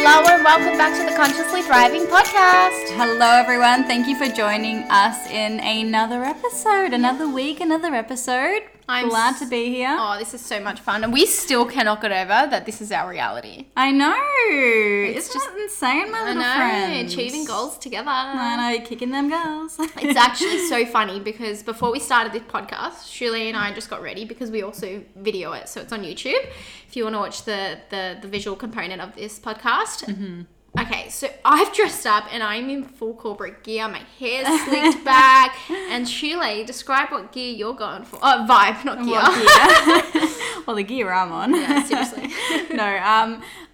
Hello and welcome back to the Consciously Thriving Podcast. Hello everyone, thank you for joining us in another week. I'm glad to be here. Oh, this is so much fun. And we still cannot get over that this is our reality. I know. It's just insane, my little friend. Achieving goals together. I know, kicking them goals. It's actually so funny because before we started this podcast, Shirley and I just got ready because we also video it. So it's on YouTube if you want to watch the visual component of this podcast. Mm-hmm. Okay, so I've dressed up and I'm in full corporate gear. My hair's slicked back. And Shirley, describe what gear you're going for. Oh, vibe, not gear. Well, the gear I'm on. Yeah, seriously. No,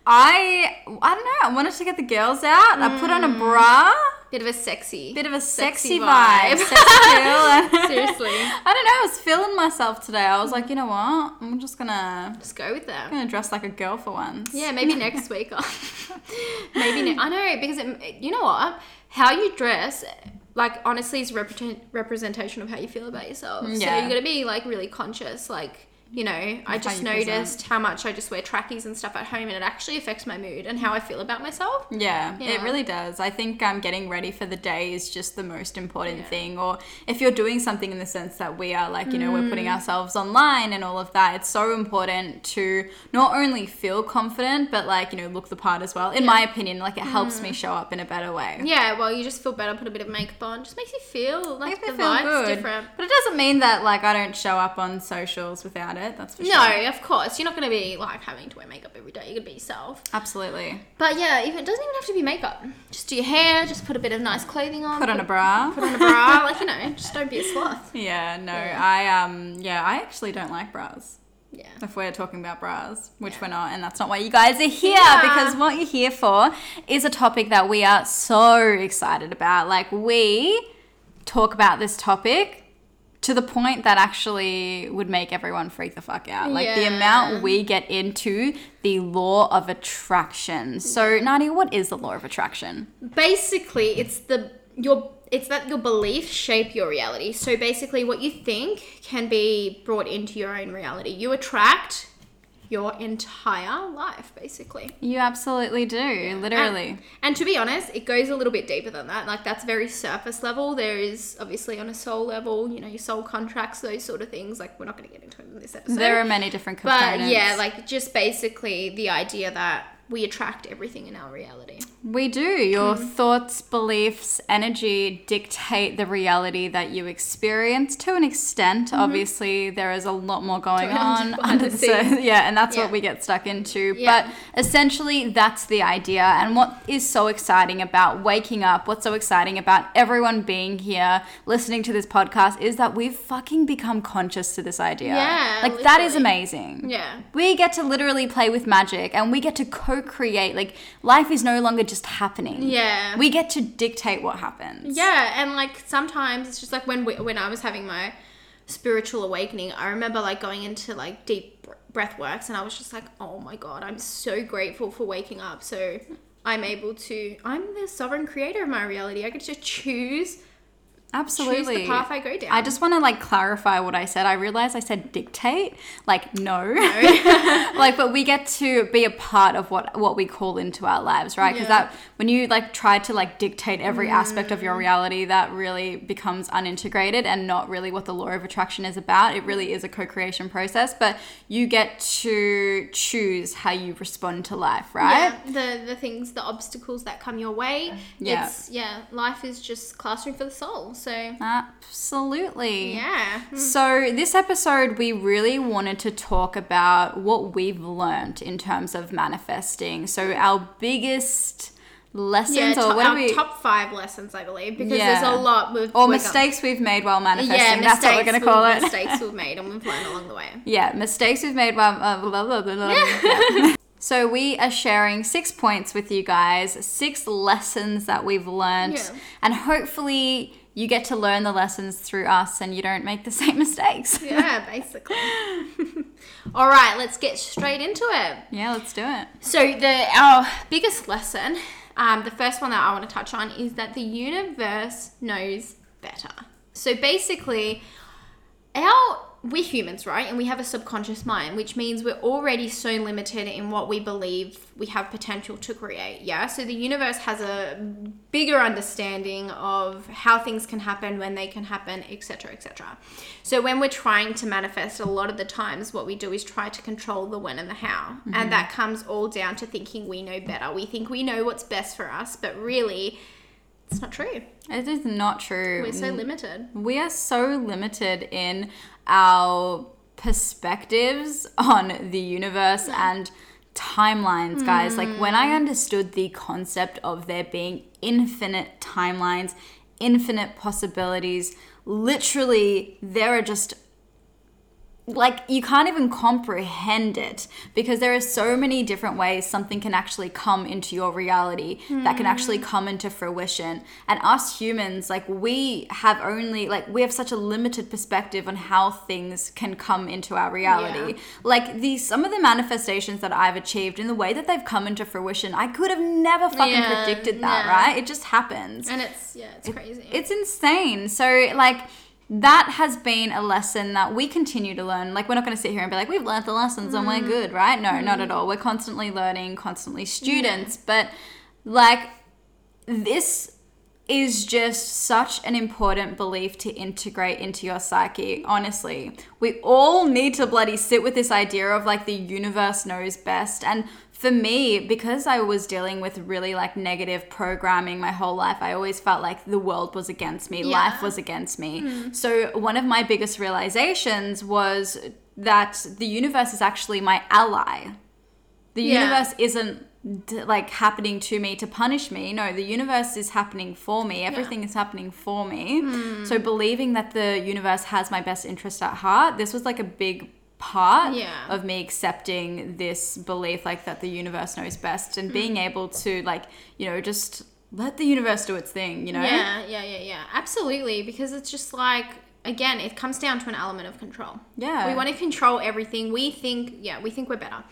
I don't know. I wanted to get the girls out. I put on a bra. Bit of a sexy vibe. Sexy Seriously. I don't know. I was feeling myself today. I was like, you know what? I'm just going to... Just go with that. I'm going to dress like a girl for once. Yeah, maybe next week. I know, because you know what? How you dress... Like, honestly, it's representation of how you feel about yourself. Yeah. So you got to be, like, really conscious. Like, you know, I just noticed how much I just wear trackies and stuff at home, and it actually affects my mood and how I feel about myself. Yeah, yeah. It really does. I think getting ready for the day is just the most important thing. Or if you're doing something in the sense that we are, like, you know, we're putting ourselves online and all of that, it's so important to not only feel confident, but, like, you know, look the part as well. In my opinion, like, it helps me show up in a better way. Yeah, well, you just feel better, put a bit of makeup on. Just makes you feel, like, the vibe's different. But it doesn't mean that, like, I don't show up on socials without it. That's for sure. No, of course. You're not going to be like having to wear makeup every day. You're going to be yourself. Absolutely. But yeah, it doesn't even have to be makeup. Just do your hair. Just put a bit of nice clothing on. Put on a bra. Like, you know, just don't be a sloth. Yeah, no. Yeah. I actually don't like bras. Yeah. If we're talking about bras, which we're not, and that's not why you guys are here, because what you're here for is a topic that we are so excited about. Like, we talk about this topic to the point that actually would make everyone freak the fuck out. Like, the amount we get into the law of attraction. So, Nani, what is the law of attraction? Basically, it's that your beliefs shape your reality. So basically, what you think can be brought into your own reality. You attract your entire life, basically. You absolutely do, literally. And to be honest, it goes a little bit deeper than that. Like, that's very surface level. There is obviously on a soul level, you know, your soul contracts, those sort of things. Like, we're not going to get into it in this episode. There are many different components. But yeah, like, just basically the idea that we attract everything in our reality. We do. Your thoughts, beliefs, energy dictate the reality that you experience to an extent. Obviously, there is a lot more going on under the surface. Yeah, and that's what we get stuck into. Yeah. But essentially, that's the idea. And what is so exciting about waking up, what's so exciting about everyone being here, listening to this podcast, is that we've fucking become conscious to this idea. Yeah. Like, literally. That is amazing. Yeah. We get to literally play with magic, and we get to co-create. Like, life is no longer just happening. Yeah, we get to dictate what happens. Yeah. And like, sometimes it's just like when I was having my spiritual awakening, I remember like going into like deep breath works, and I was just like, oh my god, I'm so grateful for waking up. So I'm the sovereign creator of my reality. I get to choose. Absolutely. Choose the path I go down. I just want to like clarify what I said. I realized I said dictate, like no. Like, but we get to be a part of what we call into our lives, right? Because that when you like try to like dictate every aspect of your reality, that really becomes unintegrated and not really what the law of attraction is about. It really is a co-creation process, but you get to choose how you respond to life, right? Yeah, the things, the obstacles that come your way. Yeah. Life is just classroom for the soul. So absolutely. Yeah. So this episode, we really wanted to talk about what we've learned in terms of manifesting. So our biggest lessons, top 5 lessons, I believe, because there's a lot. Mistakes we've made while manifesting. Yeah, that's what we're going to call it. Mistakes we've made and we've learned along the way. Yeah, mistakes we've made while... blah, blah, blah, blah, blah. So we are sharing 6 points with you guys, 6 lessons that we've learned, and hopefully... you get to learn the lessons through us and you don't make the same mistakes. Yeah, basically. All right, let's get straight into it. Yeah, let's do it. So our biggest lesson, the first one that I want to touch on, is that the universe knows better. So basically, our we're humans, right? And we have a subconscious mind, which means we're already so limited in what we believe we have potential to create. Yeah. So the universe has a bigger understanding of how things can happen, when they can happen, etc., etc. So when we're trying to manifest, a lot of the times what we do is try to control the when and the how. Mm-hmm. And that comes all down to thinking we know better. We think we know what's best for us, but really it's not true. It is not true. We're so limited. We are so limited in our perspectives on the universe and timelines, guys. Like, when I understood the concept of there being infinite timelines, infinite possibilities, literally there are just, like, you can't even comprehend it, because there are so many different ways something can actually come into your reality, that can actually come into fruition. And us humans, like, we have such a limited perspective on how things can come into our reality. Yeah. Like, some of the manifestations that I've achieved and the way that they've come into fruition, I could have never fucking predicted that, right? It just happens. And it's crazy. It's insane. So, like, that has been a lesson that we continue to learn. Like, we're not going to sit here and be like, we've learned the lessons and we're good, right? No, not at all. We're constantly learning, constantly students. Yeah. But, like, this is just such an important belief to integrate into your psyche, honestly. We all need to bloody sit with this idea of, like, the universe knows best. And for me, because I was dealing with really, like, negative programming my whole life, I always felt like the world was against me, life was against me. So one of my biggest realizations was that the universe is actually my ally. The universe isn't, like, happening to me to punish me. No, the universe is happening for me. Everything is happening for me. So believing that the universe has my best interest at heart, this was, like, a big part of me accepting this belief, like, that the universe knows best, and being able to, like, you know, just let the universe do its thing, you know? Yeah. Absolutely. Because it's just like, again, it comes down to an element of control. Yeah. We want to control everything. We think we're better.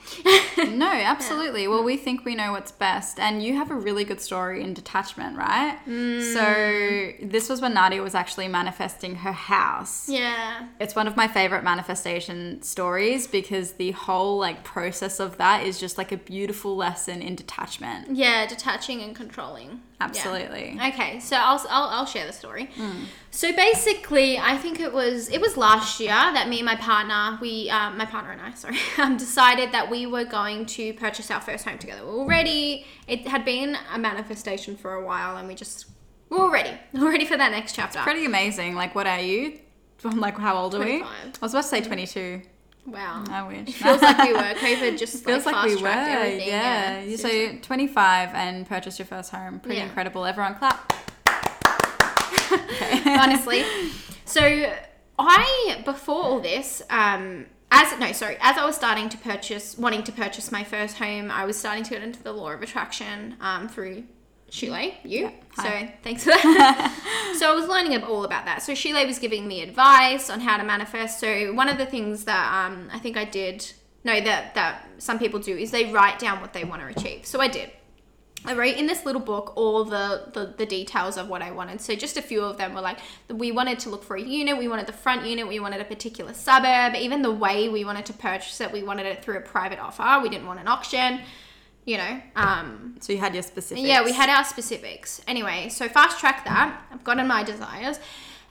No, absolutely. Yeah. Well, we think we know what's best. And you have a really good story in detachment, right? So this was when Nadia was actually manifesting her house. Yeah. It's one of my favorite manifestation stories, because the whole, like, process of that is just, like, a beautiful lesson in detachment. Yeah, detaching and controlling. Absolutely. Yeah. Okay, so I'll share the story. So basically, I think it was last year that me and my partner and I decided that we were going to purchase our first home together. We were ready. It had been a manifestation for a while, and we were ready. We were ready for that next chapter. It's pretty amazing. Like, what are you? Like, how old are 25. We? I was about to say 22. Wow. I wish. It feels like we were. COVID just feels like fast-tracked everything. Yeah. So 25 and purchased your first home. Pretty incredible. Everyone clap. Okay. Honestly. So before all this, as I was wanting to purchase my first home, I was starting to get into the law of attraction through Shule, so thanks for that. So I was learning all about that. So Shule was giving me advice on how to manifest. So one of the things that I think I did, that some people do, is they write down what they want to achieve. So I did. I wrote in this little book all the details of what I wanted. So just a few of them were like, we wanted to look for a unit, we wanted the front unit, we wanted a particular suburb, even the way we wanted to purchase it, we wanted it through a private offer, we didn't want an auction. You know, so you had your specifics. Yeah, we had our specifics. Anyway, so fast track that. I've gotten my desires.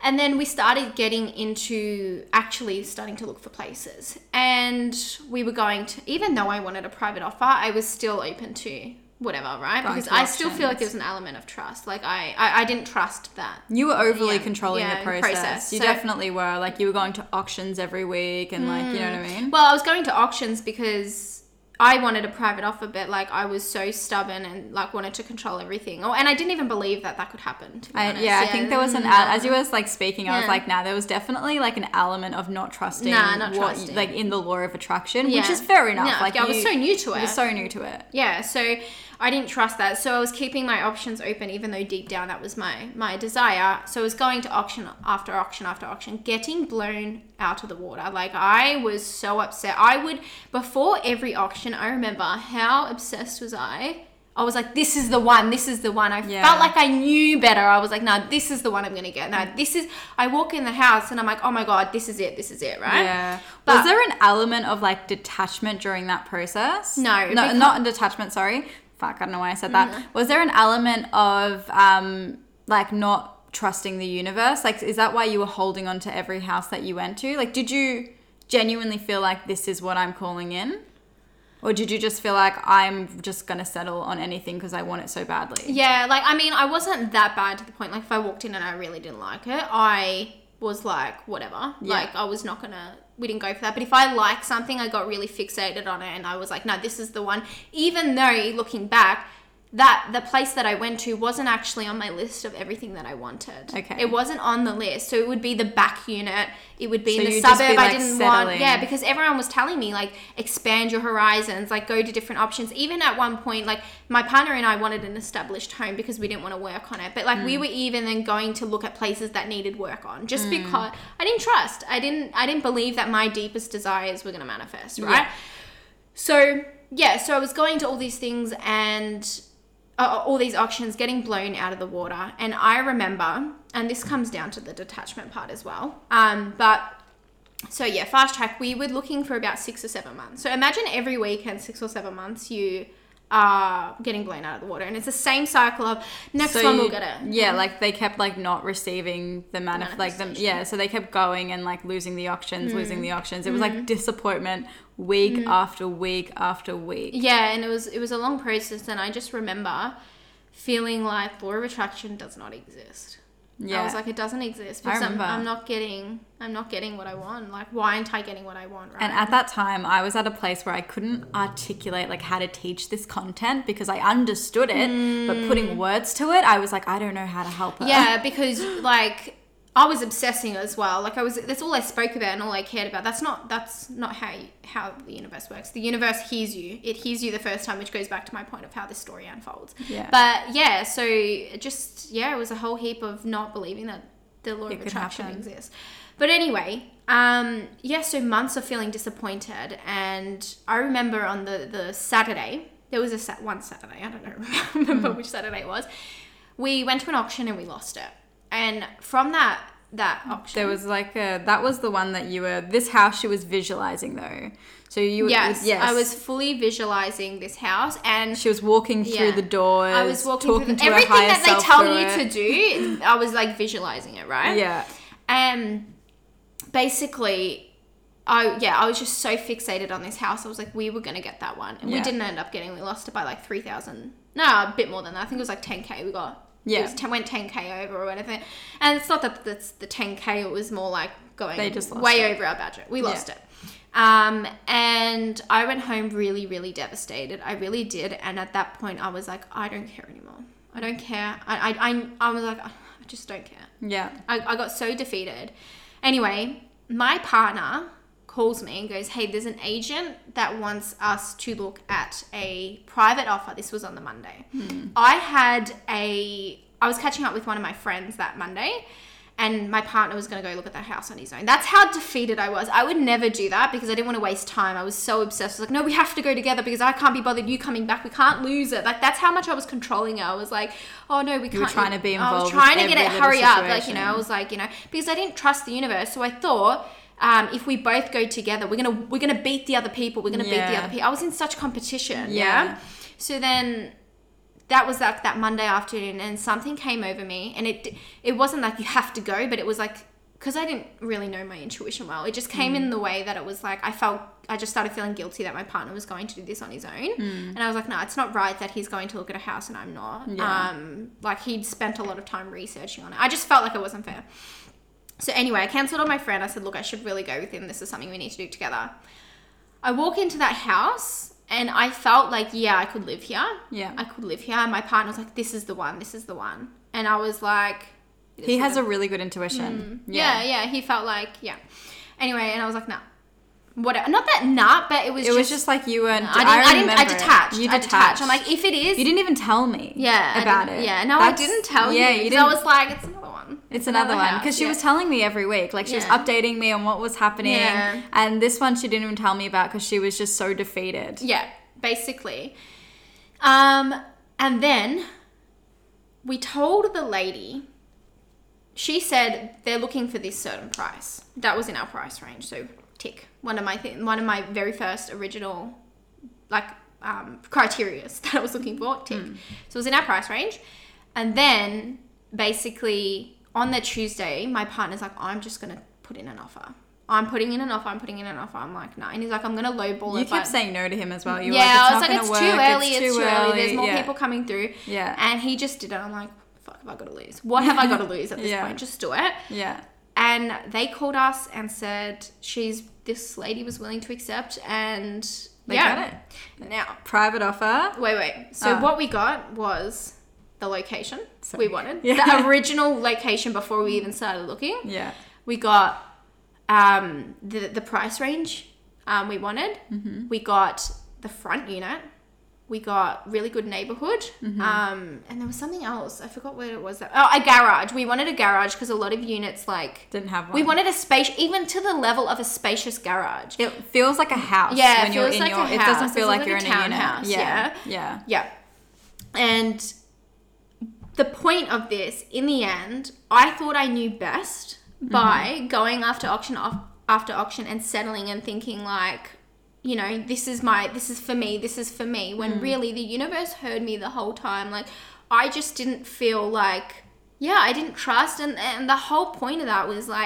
And then we started getting into actually starting to look for places. And we were even though I wanted a private offer, I was still open to whatever, right? Because I still feel like it was an element of trust. Like, I didn't trust that. You were overly controlling the process. You definitely were. Like, you were going to auctions every week and like, you know what I mean? Well, I was going to auctions because I wanted a private offer, but like I was so stubborn and like wanted to control everything. And I didn't even believe that could happen. To be honest. I think there was as you were like speaking, I was like, there was definitely like an element of not trusting. Like in the law of attraction, which is fair enough. No, like I was so new to it. You were so new to it. Yeah. So I didn't trust that. So I was keeping my options open, even though deep down that was my desire. So I was going to auction after auction after auction, getting blown out of the water. Like I was so upset. Before every auction, I remember how obsessed was I I was like, this is the one, this is the one. I felt like I knew better. I was like, no, this is the one I'm going to get. No, this is, I walk in the house and I'm like, oh my God, this is it, right? Yeah. But was there an element of like detachment during that process? No, not detachment, sorry. Fuck, I don't know why I said that. Mm-hmm. Was there an element of like not trusting the universe? Like, is that why you were holding on to every house that you went to? Like, did you genuinely feel like this is what I'm calling in? Or did you just feel like I'm just going to settle on anything because I want it so badly? Yeah, like, I mean, I wasn't that bad to the point, like, if I walked in and I really didn't like it, I was like, whatever. Yeah. Like, I was not going to, we didn't go for that. But if I liked something, I got really fixated on it and I was like, no, this is the one. Even though, looking back, that the place that I went to wasn't actually on my list of everything that I wanted. Okay. It wasn't on the list. So it would be the back unit. It would be so in the suburb like I didn't want. Yeah, because everyone was telling me, like, expand your horizons, like, go to different options. Even at one point, like, my partner and I wanted an established home because we didn't want to work on it. But, like, we were even then going to look at places that needed work on just because I didn't trust. I didn't believe that my deepest desires were going to manifest, right? Yeah. So I was going to all these things and... all these auctions, getting blown out of the water. And I remember, and this comes down to the detachment part as well, fast track, we were looking for about 6 or 7 months. So imagine every weekend, 6 or 7 months, you are getting blown out of the water. And it's the same cycle of next one we'll get it. Yeah, like they kept like not receiving the manifestation. Like so they kept going and like losing the auctions. It was like disappointment week after week after week. Yeah, and it was a long process. And I just remember feeling like law of attraction does not exist. Yeah, I was like, it doesn't exist because I'm not getting what I want. Like, why aren't I getting what I want? Right. And at that time, I was at a place where I couldn't articulate like how to teach this content because I understood it, but putting words to it, I was like, I don't know how to help her. Yeah, because like I was obsessing as well. Like that's all I spoke about and all I cared about. That's not how the universe works. The universe hears you. It hears you the first time, which goes back to my point of how this story unfolds. Yeah. But yeah, so just, yeah, it was a whole heap of not believing that the law of attraction exists. But anyway, so months of feeling disappointed. And I remember on the Saturday, there was one Saturday, I don't know, remember which Saturday it was. We went to an auction and we lost it. And from that auction, there was like that was the one that you were, this house she was visualizing though. So you yes. I was fully visualizing this house and she was walking through the doors. I was walking through to everything that they tell you to do. I was like visualizing it, right? Yeah. Basically I was just so fixated on this house. I was like, we were going to get that one. And we didn't end up getting, we lost it by like 3,000. No, a bit more than that. I think it was like 10K we got. Yeah, it went 10K over or whatever, and it's not that that's the 10K. It was more like going way over our budget. We lost it, and I went home really, really devastated. I really did, and at that point, I was like, I don't care anymore. I don't care. I was like, I just don't care. Yeah, I got so defeated. Anyway, my partner calls me and goes, hey, there's an agent that wants us to look at a private offer. This was on the Monday. I was catching up with one of my friends that Monday and my partner was going to go look at that house on his own. That's how defeated I was. I would never do that because I didn't want to waste time. I was so obsessed. I was like, no, we have to go together because I can't be bothered you coming back. We can't lose it. Like, that's how much I was controlling her. I was like, oh no, we can't. You were trying to be involved. I was trying to get it, hurry up. Like, you know, I was like, you know, because I didn't trust the universe. So I thought, if we both go together, we're gonna beat the other people. We're gonna beat the other people. I was in such competition. Yeah. So then, that was like that Monday afternoon, and something came over me, and it wasn't like you have to go, but it was like because I didn't really know my intuition well. It just came in the way that it was like I just started feeling guilty that my partner was going to do this on his own, and I was like, no, it's not right that he's going to look at a house and I'm not. Yeah. Like he'd spent a lot of time researching on it. I just felt like it wasn't fair. So anyway, I cancelled on my friend. I said, look, I should really go with him. This is something we need to do together. I walk into that house and I felt like, I could live here. Yeah. I could live here. And my partner was like, this is the one. This is the one. And I was like. He has a really good intuition. He felt like, Anyway, and I was like, nah. Whatever. Not that nah, but it was just. It was just like you and I detached. You detached. I'm like, if it is. You didn't even tell me about it. Yeah. No, I didn't tell you. Because I was like, it's another one. It's another one because she was telling me every week, like she was updating me on what was happening, and this one she didn't even tell me about because she was just so defeated. Yeah, basically. And then we told the lady, she said they're looking for this certain price. That was in our price range. So tick, one of my very first original criterias that I was looking for, tick. Mm. So it was in our price range. And then basically on the Tuesday, my partner's like, I'm just going to put in an offer. I'm putting in an offer. I'm like, no. Nah. And he's like, I'm going to lowball it. You kept saying no to him as well. I was like, it's too early. There's more people coming through. Yeah. And he just did it. I'm like, fuck, have I got to lose? What have I got to lose at this point? Just do it. Yeah. And they called us and said, this lady was willing to accept, and they got it. Now, private offer. Wait. So what we got was the location we wanted. Yeah. The original location before we even started looking. Yeah. We got the price range we wanted. Mm-hmm. We got the front unit. We got really good neighborhood. Mm-hmm. And there was something else. I forgot what it was. A garage. We wanted a garage because a lot of units didn't have one. We wanted a space, even to the level of a spacious garage. It feels like a house. Yeah, when it feels like a house. It doesn't feel like you're in a townhouse. Yeah. And the point of this, in the end, I thought I knew best by going after auction and settling and thinking this is for me, when really the universe heard me the whole time. I just didn't feel I didn't trust. And the whole point of that was the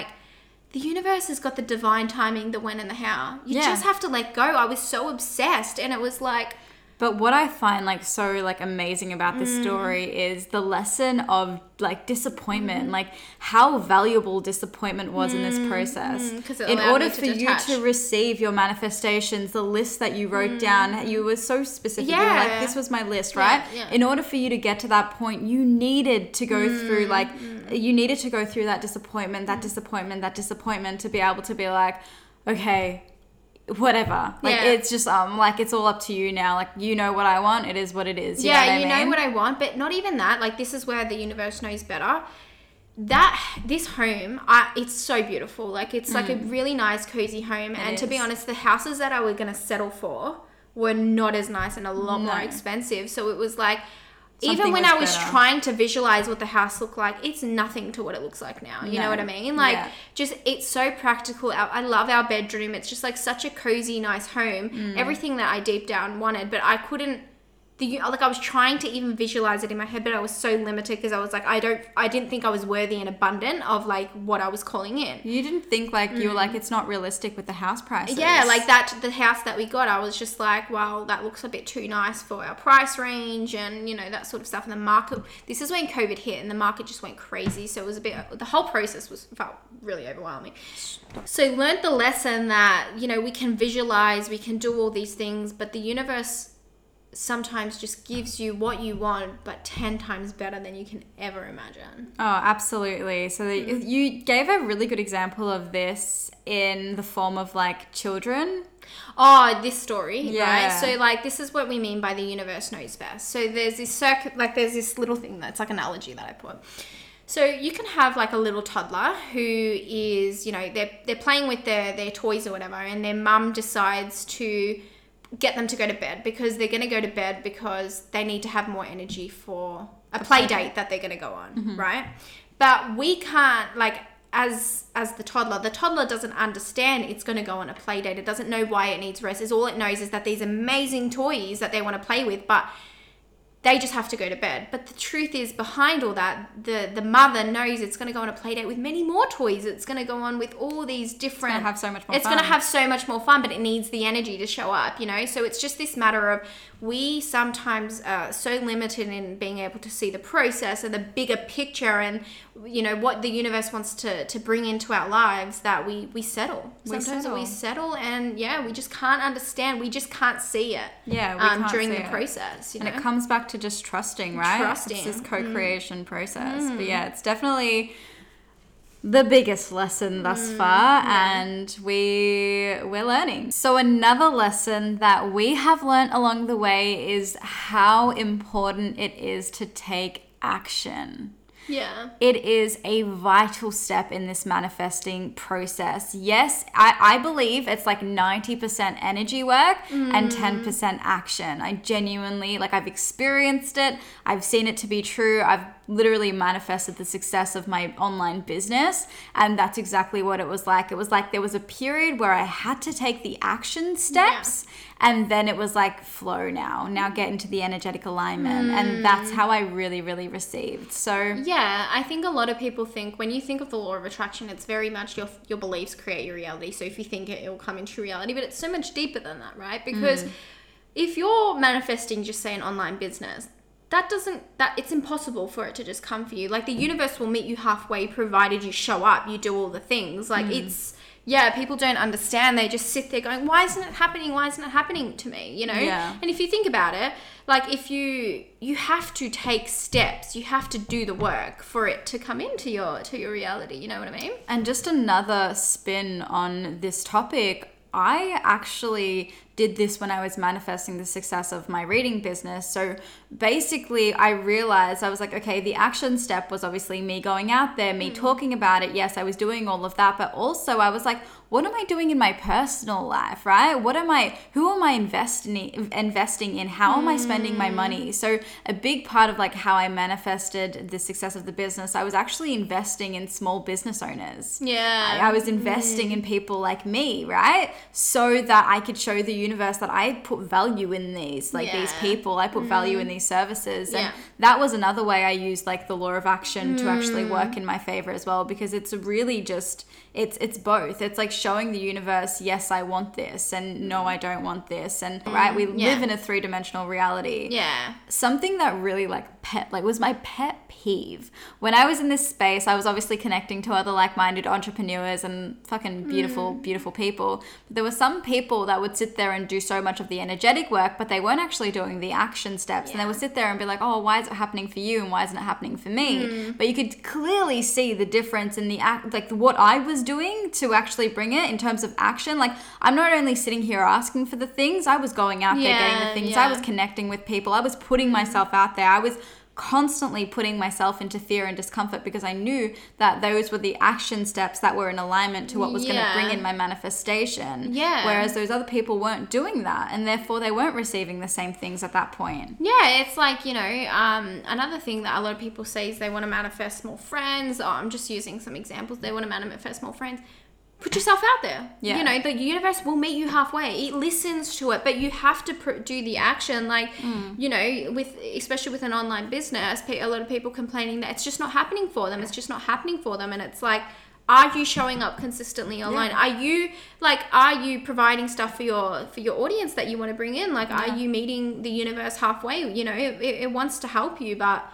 universe has got the divine timing, the when and the how. You just have to let go. I was so obsessed, and it was but what I find so amazing about this story is the lesson of disappointment, how valuable disappointment was in this process. In order for you to receive your manifestations, the list that you wrote down, you were so specific. Yeah. You were this was my list, right? Yeah. In order for you to get to that point, you needed to go through that disappointment, that disappointment to be able to be okay, whatever. It's just it's all up to you now. What I want, it is what it is. You know what I want, but not even that. This is where the universe knows better. That this home, it's so beautiful. It's a really nice, cozy home. And to be honest, the houses that I was gonna settle for were not as nice and a lot more expensive. So it was even when I was trying to visualize what the house looked like, it's nothing to what it looks like now. You know what I mean? It's so practical. I love our bedroom. It's just such a cozy, nice home. Everything that I deep down wanted, but I couldn't. I was trying to even visualize it in my head, but I was so limited because I was I didn't think I was worthy and abundant of what I was calling in. You didn't think you were it's not realistic with the house prices. Yeah, the house that we got, I was just that looks a bit too nice for our price range and that sort of stuff. And the market, this is when COVID hit and the market just went crazy. So it was the whole process felt really overwhelming. So learned the lesson that, we can visualize, we can do all these things, but the universe sometimes just gives you what you want, but 10 times better than you can ever imagine. Oh, absolutely. So you gave a really good example of this in the form of children. Oh, this story, right? So this is what we mean by the universe knows best. So there's this circuit, there's this little thing that's an analogy that I put. So you can have a little toddler who is, they're playing with their toys or whatever, and their mum decides to get them to go to bed because they're going to go to bed because they need to have more energy for a play date that they're going to go on, right? But we can't, as the toddler doesn't understand it's going to go on a play date. It doesn't know why it needs rest. All it knows is that these amazing toys that they want to play with, but they just have to go to bed. But the truth is, behind all that, the mother knows it's going to go on a play date with many more toys. It's going to go on with all these different... It's going to have so much more fun, but it needs the energy to show up, So it's just this matter of we sometimes are so limited in being able to see the process and the bigger picture and, what the universe wants to bring into our lives that we settle. Sometimes we settle and, we just can't understand. We just can't see it during the process. And it comes back to just trusting, right? It's this co-creation process. But it's definitely the biggest lesson thus far, and we're learning. So another lesson that we have learned along the way is how important it is to take action. Yeah. It is a vital step in this manifesting process. Yes, I believe it's like 90% energy work and 10% action. I genuinely, like, I've experienced it. I've seen it to be true. I've literally manifested the success of my online business, and that's exactly what it was like. It was like there was a period where I had to take the action steps, and then it was like, flow now get into the energetic alignment, and that's how I really received. So yeah, I think a lot of people think, when you think of the law of attraction, it's very much your beliefs create your reality. So if you think it will come into reality, but it's so much deeper than that, right? Because if you're manifesting, just say, an online business, that it's impossible for it to just come for you. Like, the universe will meet you halfway, provided you show up, you do all the things. Like it's, yeah, people don't understand. They just sit there going, why isn't it happening? Why isn't it happening to me? You know? Yeah. And if you think about it, like, if you have to take steps, you have to do the work for it to come into your reality. You know what I mean? And just another spin on this topic, I actually did this when I was manifesting the success of my reading business. So basically, I realized, I was like, okay, the action step was obviously me going out there, me talking about it. Yes, I was doing all of that, but also I was like, what am I doing in my personal life, right? Who am I investing in? How am I spending my money? So a big part of, like, how I manifested the success of the business, I was actually investing in small business owners. Yeah. I was investing in people like me, right? So that I could show the universe that I put value in these, like, these people, I put value in these services. And that was another way I used, like, the law of action to actually work in my favor as well, because it's really just, it's both. It's like showing the universe, yes, I want this, and no, I don't want this. And right, we live in a 3-dimensional reality. Yeah. Something that really, like, was my pet peeve when I was in this space. I was obviously connecting to other like-minded entrepreneurs and fucking beautiful people, but there were some people that would sit there and do so much of the energetic work, but they weren't actually doing the action steps. And they would sit there and be like, oh, why is it happening for you and why isn't it happening for me? But you could clearly see the difference in the act, like what I was doing to actually bring it in terms of action. Like, I'm not only sitting here asking for the things, I was going out there getting the things. I was connecting with people, I was putting myself out there, I was constantly putting myself into fear and discomfort, because I knew that those were the action steps that were in alignment to what was going to bring in my manifestation. Yeah. Whereas those other people weren't doing that, and therefore they weren't receiving the same things at that point. Yeah, it's like, you know, another thing that a lot of people say is they want to manifest more friends. Oh, I'm just using some examples. They want to manifest more friends. Put yourself out there. Yeah. You know, the universe will meet you halfway. It listens to it, but you have to do the action. Like, you know, especially with an online business, a lot of people complaining that it's just not happening for them. It's just not happening for them. And it's like, are you showing up consistently online? Yeah. Are you providing stuff for your audience that you want to bring in? Like, are you meeting the universe halfway? You know, it wants to help you, but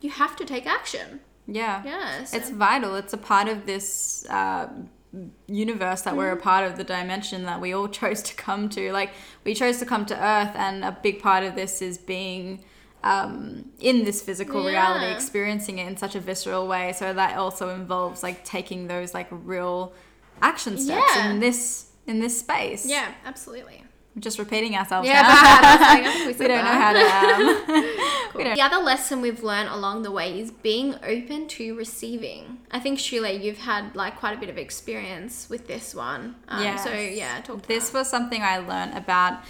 you have to take action. Yeah. Yeah. So. It's vital. It's a part of this, universe that we're a part of, the dimension that we all chose to come to. Like, we chose to come to Earth, and a big part of this is being in this physical reality, experiencing it in such a visceral way. So that also involves, like, taking those, like, real action steps in this space. Yeah, absolutely. We're just repeating ourselves. Yeah, bad. We don't know how to. Cool. The other lesson we've learned along the way is being open to receiving. I think, Shule, you've had, like, quite a bit of experience with this one. So yeah, talk. This was something I learned about.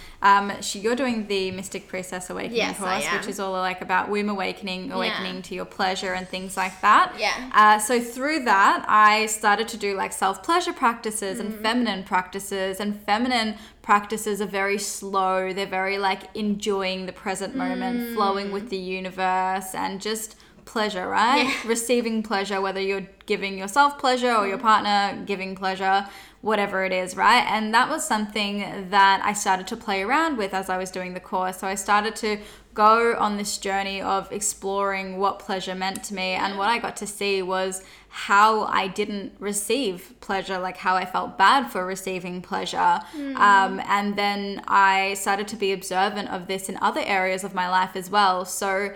You're doing the Mystic Priestess Awakening course, which is all, like, about womb awakening to your pleasure and things like that. Yeah. So through that, I started to do, like, self pleasure practices and feminine practices, and feminine practices are very slow. They're very, like, enjoying the present moment, flowing with the universe, and just pleasure, right? Yeah. Receiving pleasure, whether you're giving yourself pleasure or your partner giving pleasure, whatever it is, right? And that was something that I started to play around with as I was doing the course. So I started to go on this journey of exploring what pleasure meant to me, and what I got to see was how I didn't receive pleasure, like how I felt bad for receiving pleasure. And then I started to be observant of this in other areas of my life as well. So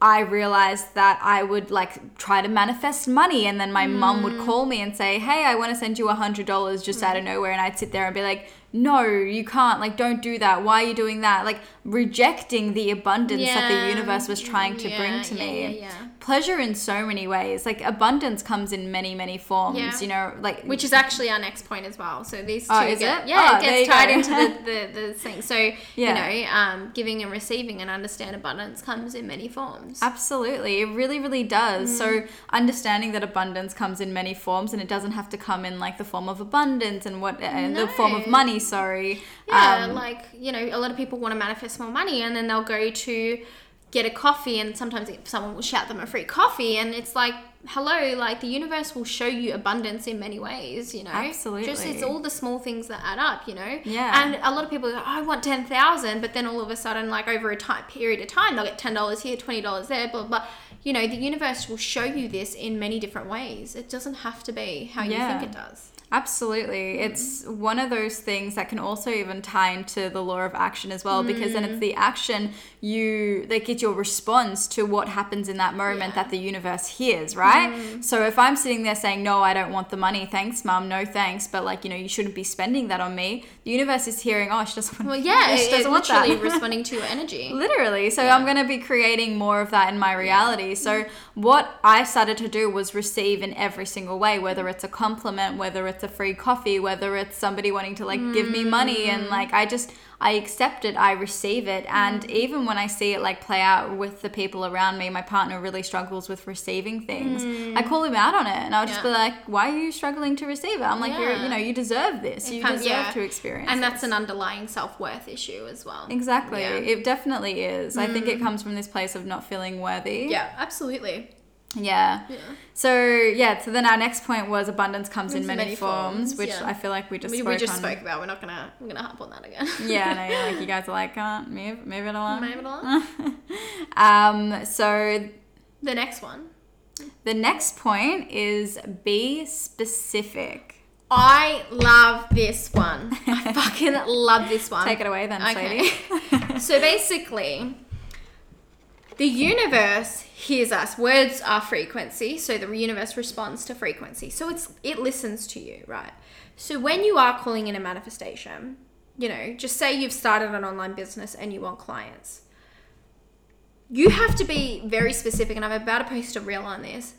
I realized that I would, like, try to manifest money, and then my mum would call me and say, hey, I want to send you $100 just out of nowhere. And I'd sit there and be like, no, you can't, like, don't do that. Why are you doing that? Like, rejecting the abundance that the universe was trying to bring to me. Pleasure in so many ways. Like, abundance comes in many, many forms, you know, like. Which is actually our next point as well. So these two it gets tied into the thing. So, you know, giving and receiving and understand abundance comes in many forms. Absolutely. It really, really does. Mm. So understanding that abundance comes in many forms, and it doesn't have to come in like the form of abundance and the form of money. Like, you know, a lot of people want to manifest more money, and then they'll go to get a coffee, and sometimes someone will shout them a free coffee, and it's like, hello, like, the universe will show you abundance in many ways, you know. Absolutely. Just, it's all the small things that add up, you know. Yeah. And a lot of people go, oh, I want 10,000, but then all of a sudden, like, over a time period of time, they'll get $10 here, $20 there, blah, blah. You know, the universe will show you this in many different ways. It doesn't have to be how you think it does. Absolutely. It's one of those things that can also even tie into the law of action as well, because then it's the action it's your response to what happens in that moment that the universe hears, right? So if I'm sitting there saying, no, I don't want the money, thanks mom, no thanks, but like, you know, you shouldn't be spending that on me, the universe is hearing, oh, she doesn't want she doesn't want literally that. Responding to your energy. Literally. So I'm going to be creating more of that in my reality. So what I started to do was receive in every single way, whether it's a compliment, whether it's a free coffee, whether it's somebody wanting to like give me money, and like I accept it, I receive it. And even when I see it like play out with the people around me, my partner really struggles with receiving things. I call him out on it, and I'll just be like, why are you struggling to receive it? I'm like, you know, you deserve this. You deserve to experience it. And that's an underlying self-worth issue as well. Exactly. Yeah. It definitely is. I think it comes from this place of not feeling worthy. Yeah, absolutely. Yeah. So then our next point was abundance comes in many forms, which I feel like we just spoke about. We're gonna harp on that again. Like, you guys are like, can't move it along. So the next one. The next point is be specific. I love this one. I fucking love this one. Take it away then, Sadie. So basically, the universe hears us. Words are frequency, so the universe responds to frequency. So it listens to you, right? So when you are calling in a manifestation, you know, just say you've started an online business and you want clients. You have to be very specific, and I'm about to post a reel on this.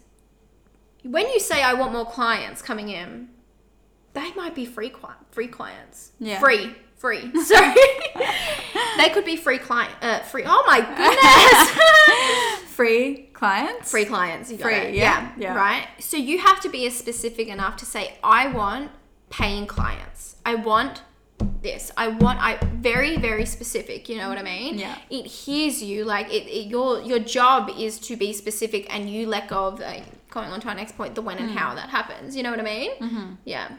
When you say, I want more clients coming in, they might be free clients. Yeah. Free. Sorry. They could be free client. Free. Oh my goodness. Free clients. Free clients. You got it. Yeah. Right. So you have to be as specific enough to say, I want paying clients. I want this. I very, very specific. You know what I mean? Yeah. It hears you. Like your job is to be specific, and you let go of going on to our next point, the when and how that happens. You know what I mean? Mm-hmm. Yeah.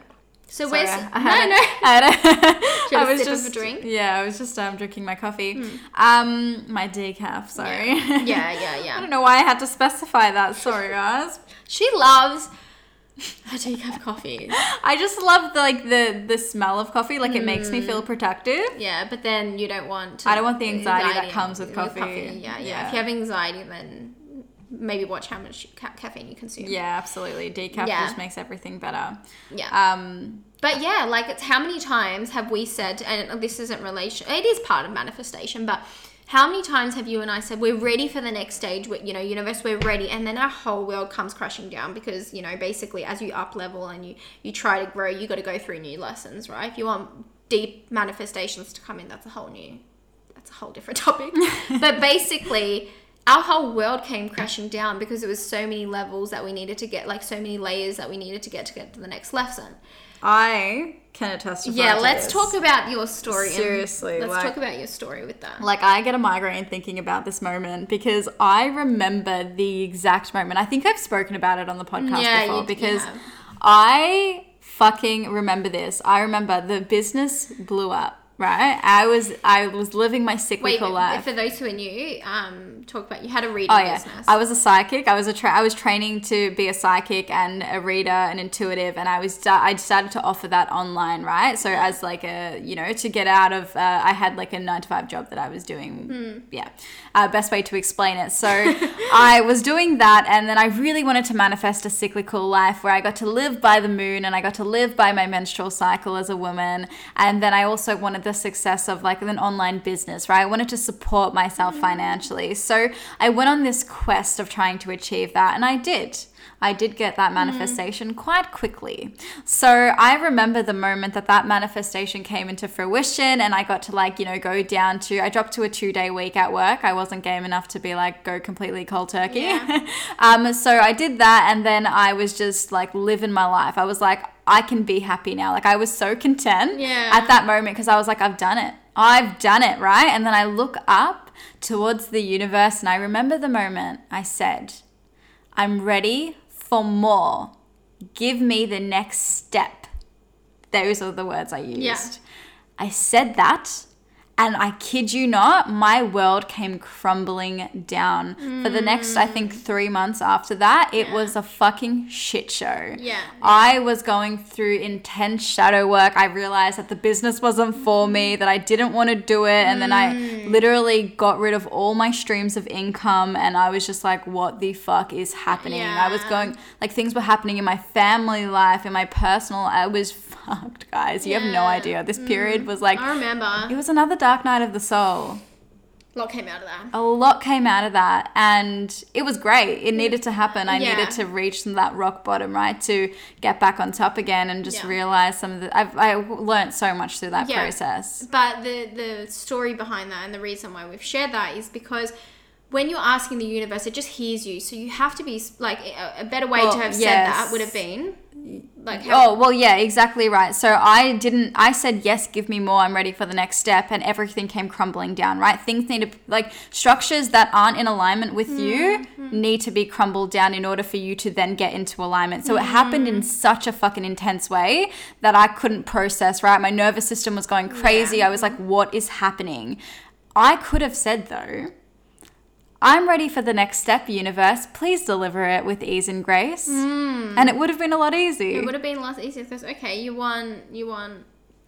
So sorry, I was just drink. Yeah, I was just drinking my coffee, my decaf. Sorry. Yeah. I don't know why I had to specify that. Sorry, guys. She loves her decaf coffee. I just love the smell of coffee. Like, it makes me feel productive. Yeah, but then you don't want. I don't want the anxiety that comes with coffee. Yeah. If you have anxiety, then maybe watch how much caffeine you consume. Yeah, absolutely. Decaf just makes everything better. Yeah. But yeah, like, it's how many times have we said, and this isn't relation, it is part of manifestation, but how many times have you and I said, we're ready for the next stage, you know, universe, we're ready, and then our whole world comes crashing down because, you know, basically as you up level and you try to grow, you got to go through new lessons, right? If you want deep manifestations to come in, that's a whole different topic. But basically, our whole world came crashing down because it was so many levels that we needed to get, like so many layers that we needed to get to the next lesson. I can attest to that. Yeah, let's talk about your story. Seriously. Let's talk about your story with that. Like, I get a migraine thinking about this moment because I remember the exact moment. I think I've spoken about it on the podcast before because I fucking remember this. I remember the business blew up. right? I was living my cyclical life. For those who are new, talk about, you had a reading business. I was a psychic. I was training to be a psychic and a reader and intuitive, and I started to offer that online, right? So as like a, you know, to get out of, I had like a 9-to-5 job that I was doing. Best way to explain it. So I was doing that, and then I really wanted to manifest a cyclical life where I got to live by the moon and I got to live by my menstrual cycle as a woman, and then I also wanted the success of like an online business, right? I wanted to support myself financially. So I went on this quest of trying to achieve that, and I did get that manifestation quite quickly. So I remember the moment that manifestation came into fruition, and I got to like, you know, I dropped to a 2-day week at work. I wasn't game enough to be like, go completely cold turkey. Yeah. So I did that, and then I was just like living my life. I was like, I can be happy now. Like I was so content at that moment because I was like, I've done it, right? And then I look up towards the universe, and I remember the moment I said, I'm ready for more. Give me the next step. Those are the words I used. Yeah. I said that, and I kid you not, my world came crumbling down. For the next, I think, 3 months after that, it was a fucking shit show. Yeah. I was going through intense shadow work. I realized that the business wasn't for me, that I didn't want to do it. And then I literally got rid of all my streams of income. And I was just like, what the fuck is happening? Yeah. I was going, like, things were happening in my family life, in my personal, I was fucked, guys. You have no idea. This period was like, I remember. It was another dark night of the soul. A lot came out of that, and it was great. It needed to happen. I needed to reach that rock bottom, right, to get back on top again and just realize some of the. I learned so much through that process. But the story behind that and the reason why we've shared that is because when you're asking the universe, it just hears you. So you have to be like a better way to have said that would have been. Like exactly right. So I said, yes, give me more. I'm ready for the next step. And everything came crumbling down, right? Things need to, like, structures that aren't in alignment with you need to be crumbled down in order for you to then get into alignment. So it happened in such a fucking intense way that I couldn't process, right? My nervous system was going crazy. I was like, what is happening? I could have said, though, I'm ready for the next step, universe. Please deliver it with ease and grace. And it would have been a lot easier. It would have been a lot easier because, okay, you want.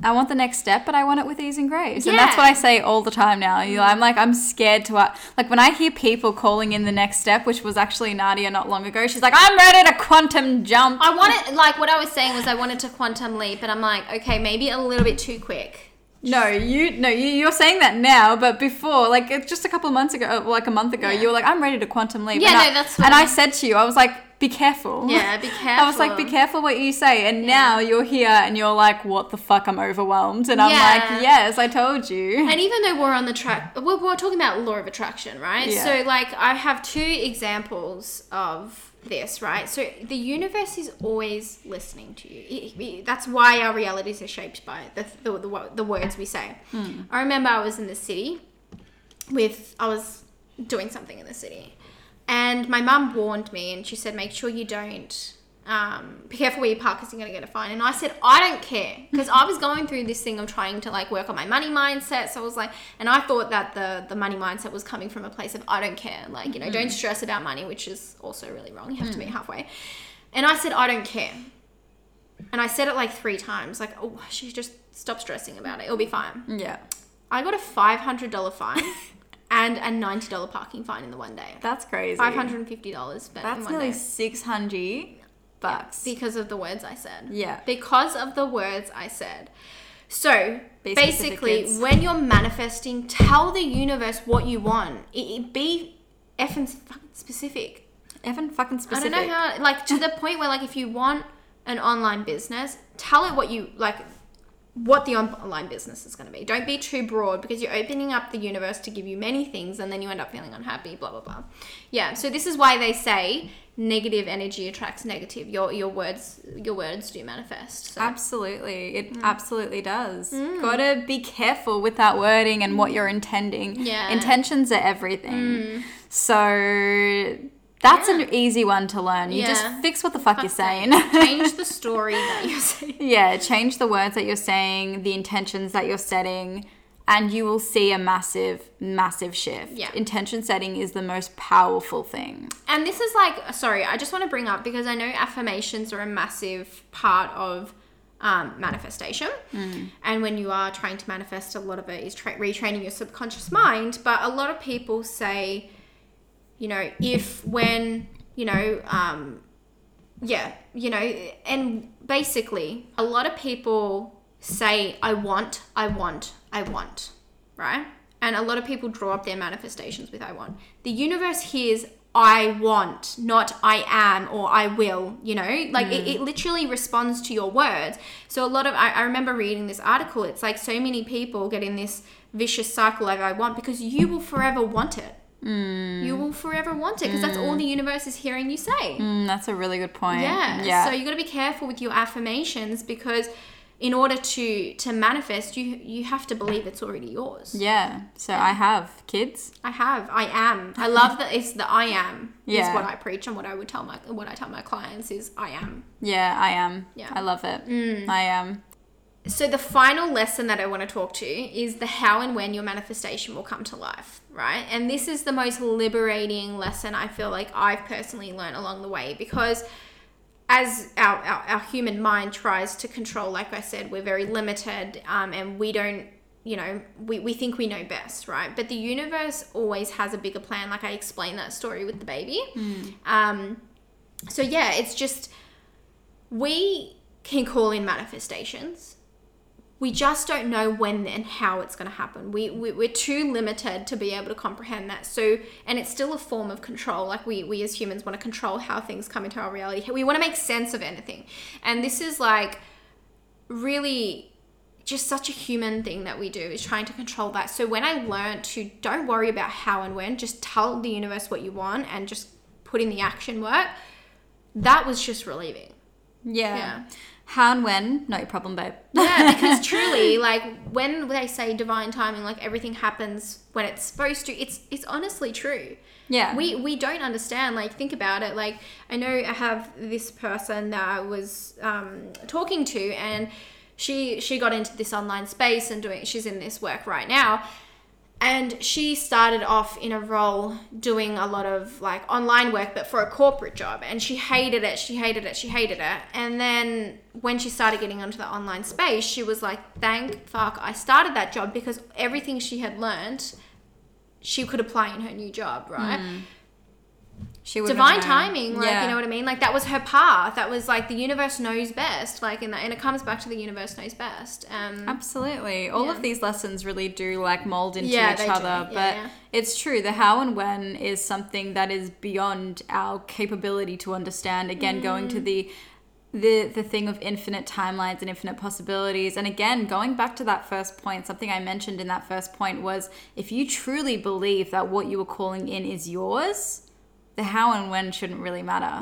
I want the next step, but I want it with ease and grace. Yeah. And that's what I say all the time now. I'm like, I'm scared to, like, when I hear people calling in the next step, which was actually Nadia not long ago, she's like, I'm ready to quantum jump. I want it, like, what I was saying was I wanted to quantum leap, and I'm like, okay, maybe a little bit too quick. You're saying that now, but before, like, just a couple of months ago, like a month ago, you were like, I'm ready to quantum leap. Yeah, that's what I said to you. I was like, be careful. Yeah, be careful. I was like, be careful what you say. And now you're here and you're like, what the fuck? I'm overwhelmed. And I'm like, yes, I told you. And even though we're on the track, we're talking about law of attraction, right? Yeah. So, like, I have 2 examples of this, right? So the universe is always listening to you. That's why our realities are shaped by the words we say. I remember I was in the city I was doing something in the city, and my mum warned me, and she said, make sure you don't be careful where you park because you're going to get a fine. And I said, I don't care, because I was going through this thing of trying to, like, work on my money mindset. So I was like, and I thought that the money mindset was coming from a place of, I don't care, like, you know, don't stress about money, which is also really wrong. You have to be halfway. And I said, I don't care. And I said it like 3 times, like, oh, I should just stop stressing about it. It'll be fine. Yeah. I got a $500 fine. And a $90 parking fine in the one day. That's crazy. $550. But that's in one nearly day. $600. Because of the words I said. Yeah. Because of the words I said. So basically, when you're manifesting, tell the universe what you want. Be effing fucking specific. I don't know how. Like, to the point where, like, if you want an online business, tell it what you like. What the online business is going to be. Don't be too broad, because you're opening up the universe to give you many things, and then you end up feeling unhappy, blah, blah, blah. Yeah. So this is why they say negative energy attracts negative. Your words do manifest. So. Absolutely. It absolutely does. Got to be careful with that wording and what you're intending. Yeah. Intentions are everything. So That's an easy one to learn. You just fix what the fuck you're saying. Change the story that you're saying. Yeah, change the words that you're saying, the intentions that you're setting, and you will see a massive, massive shift. Yeah. Intention setting is the most powerful thing. And this is like, sorry, I just want to bring up, because I know affirmations are a massive part of manifestation. Mm. And when you are trying to manifest, a lot of it is retraining your subconscious mind. But a lot of people say, you know, if, when, you know, and basically a lot of people say, I want, right? And a lot of people draw up their manifestations with I want. The universe hears I want, not I am or I will, you know, like it literally responds to your words. So a lot of, I remember reading this article, it's like so many people get in this vicious cycle of I want, because you will forever want it. You will forever want it, because that's all the universe is hearing you say. That's a really good point. Yeah. So you got to be careful with your affirmations, because in order to manifest, you have to believe it's already yours. Yeah. So I have kids. I am. I love that it's the I am is what I preach, and what I would tell my clients is I am. Yeah, I am. Yeah. I love it. I am. So the final lesson that I want to talk to is the how and when your manifestation will come to life, right? And this is the most liberating lesson I feel like I've personally learned along the way, because as our human mind tries to control, like I said, we're very limited, and we don't, you know, we think we know best, right? But the universe always has a bigger plan. Like I explained that story with the baby. So yeah, it's just, we can call in manifestations. We just don't know when and how it's going to happen. We're too limited to be able to comprehend that. So, and it's still a form of control. Like we as humans want to control how things come into our reality. We want to make sense of anything. And this is like really just such a human thing that we do, is trying to control that. So when I learned to don't worry about how and when, just tell the universe what you want and just put in the action work, that was just relieving. Yeah. How and when, no problem, babe. Yeah, because truly, like, when they say divine timing, like, everything happens when it's supposed to, it's honestly true. Yeah. We don't understand. Like, think about it. Like, I know I have this person that I was talking to, and she got into this online space and she's in this work right now. And she started off in a role doing a lot of like online work, but for a corporate job. And she hated it. And then when she started getting onto the online space, she was like, thank fuck I started that job, because everything she had learned, she could apply in her new job, right? She would divine timing, like, you know what I mean? Like, that was her path. That was like the universe knows best, like, and it comes back to the universe knows best. Absolutely. All of these lessons really do like mold into each other. But it's true. The how and when is something that is beyond our capability to understand. Again, going to the thing of infinite timelines and infinite possibilities. And again, going back to that first point, something I mentioned in that first point was, if you truly believe that what you were calling in is yours, the how and when shouldn't really matter,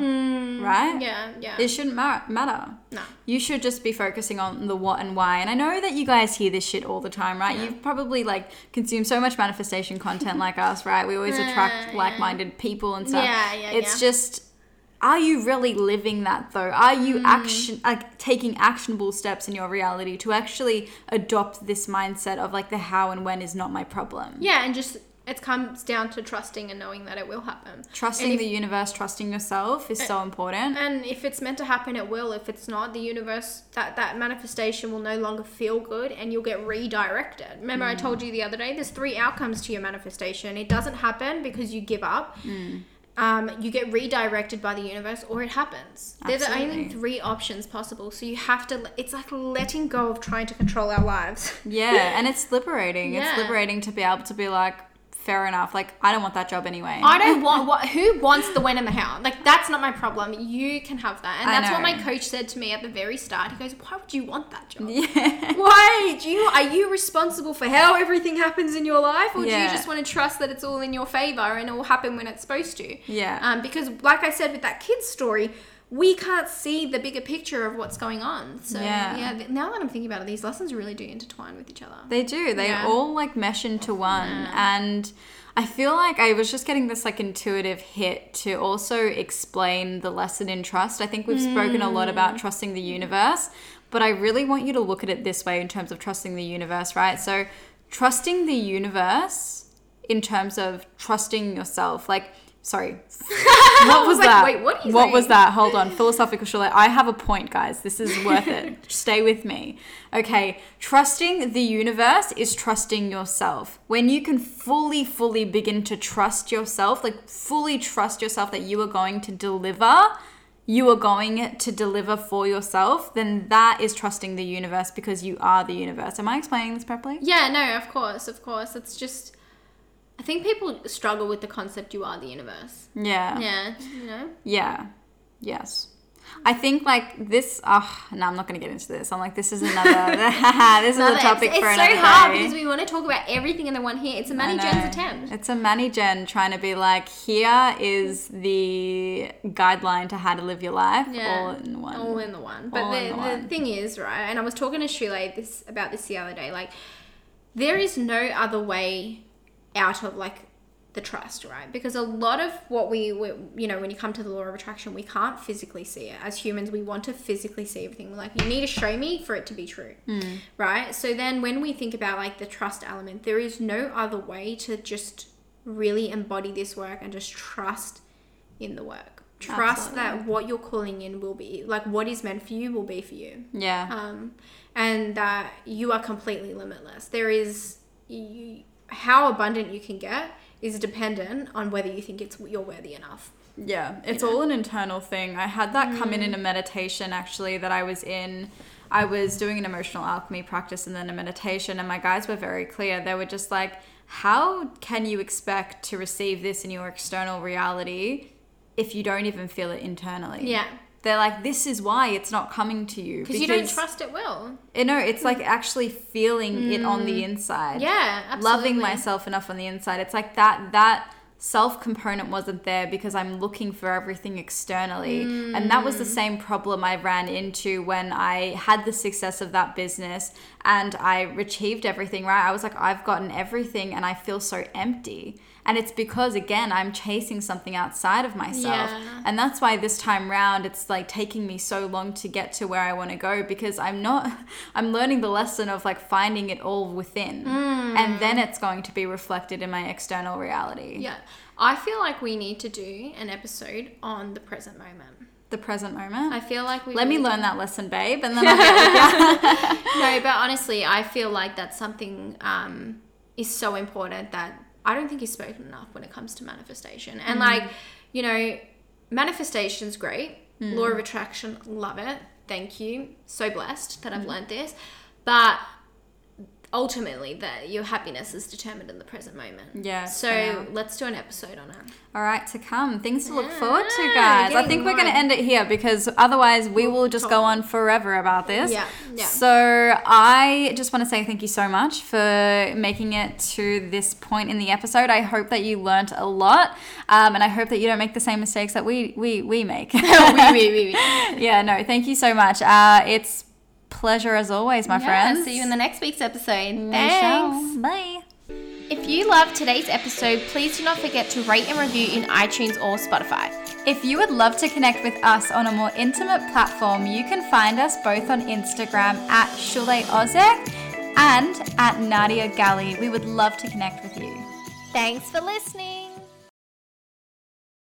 right? Yeah. It shouldn't matter. No. You should just be focusing on the what and why. And I know that you guys hear this shit all the time, right? Yeah. You've probably, like, consumed so much manifestation content like us, right? We always attract like-minded people and stuff. It's just, are you really living that, though? Are you taking actionable steps in your reality to actually adopt this mindset of, like, the how and when is not my problem? Yeah, and just... it comes down to trusting and knowing that it will happen. Trusting the universe, trusting yourself is so important. And if it's meant to happen, it will. If it's not, the universe, that manifestation will no longer feel good, and you'll get redirected. Remember I told you the other day, there's three outcomes to your manifestation. It doesn't happen because you give up. You get redirected by the universe, or it happens. They're the only three options possible. So you have to, it's like letting go of trying to control our lives. Yeah, and it's liberating. Yeah. It's liberating to be able to be like, fair enough. Like, I don't want that job anyway. I don't want what? Who wants the when and the how? Like, that's not my problem. You can have that. And that's what my coach said to me at the very start. He goes, why would you want that job? Yeah. Why? Are you responsible for how everything happens in your life? Or do you just want to trust that it's all in your favor and it will happen when it's supposed to? Yeah. Because like I said, with that kid's story, we can't see the bigger picture of what's going on. So yeah, now that I'm thinking about it, these lessons really do intertwine with each other. They do. They all like mesh into one. And I feel like I was just getting this like intuitive hit to also explain the lesson in trust. I think we've spoken a lot about trusting the universe, but I really want you to look at it this way in terms of trusting the universe, right? So trusting the universe in terms of trusting yourself, like, sorry. What was like, that? Wait, what are you saying? What was that? Hold on. Philosophical Charlotte. I have a point, guys. This is worth it. Stay with me. Okay. Trusting the universe is trusting yourself. When you can fully begin to trust yourself, like fully trust yourself that you are going to deliver for yourself, then that is trusting the universe because you are the universe. Am I explaining this properly? Yeah, no, of course. It's just... I think people struggle with the concept you are the universe. Yeah. Yeah. You know? Yeah. Yes. I think like this... Oh, no, I'm not going to get into this. I'm like, this is another... this is a topic for another day. It's so hard because we want to talk about everything in the one here. It's a Manny Jen's attempt. It's a Manny Jen trying to be like, here is the guideline to how to live your life. Yeah. All in the one. But the thing is, right, and I was talking to Shule about this the other day, like there is no other way out of like the trust, right? Because a lot of what we you know, when you come to the law of attraction, we can't physically see it. As humans, we want to physically see everything. We're like, you need to show me for it to be true, right? So then when we think about like the trust element, there is no other way to just really embody this work and just trust in the work. Trust Absolutely. That what you're calling in will be, like what is meant for you will be for you. Yeah. And that you are completely limitless. There is... how abundant you can get is dependent on whether you think you're worthy enough. Yeah, it's all an internal thing. I had that come in a meditation actually that I was in. I was doing an emotional alchemy practice and then a meditation, and my guys were very clear. They were just like, how can you expect to receive this in your external reality if you don't even feel it internally? Yeah. They're like, this is why it's not coming to you. Because you don't trust it will. No, it's like actually feeling it on the inside. Yeah, absolutely. Loving myself enough on the inside. It's like that self component wasn't there because I'm looking for everything externally. And that was the same problem I ran into when I had the success of that business and I achieved everything, right? I was like, I've gotten everything and I feel so empty. And it's because, again, I'm chasing something outside of myself. Yeah. And that's why this time round, it's like taking me so long to get to where I want to go, because I'm learning the lesson of like finding it all within. And then it's going to be reflected in my external reality. Yeah. I feel like we need to do an episode on the present moment. The present moment. I feel like we... Let me learn that lesson, babe. And then I'll get with you. No, but honestly, I feel like that's something is so important that I don't think he's spoken enough when it comes to manifestation. And like, you know, manifestation's great. Law of attraction, love it. Thank you. So blessed that I've learned this. But ultimately, that your happiness is determined in the present moment. Yeah. So let's do an episode on it. All right, to come. Things to look forward to, guys. I think we're going to end it here because otherwise we will just go on forever about this. Yeah. So I just want to say thank you so much for making it to this point in the episode. I hope that you learnt a lot, and I hope that you don't make the same mistakes that we make. we. Yeah. No. Thank you so much. It's pleasure as always, my friends. See you in the next week's episode. Thanks. Bye. If you loved today's episode, please do not forget to rate and review in iTunes or Spotify. If you would love to connect with us on a more intimate platform, you can find us both on Instagram at Shule Ozek and at Nadia Galley. We would love to connect with you. Thanks for listening.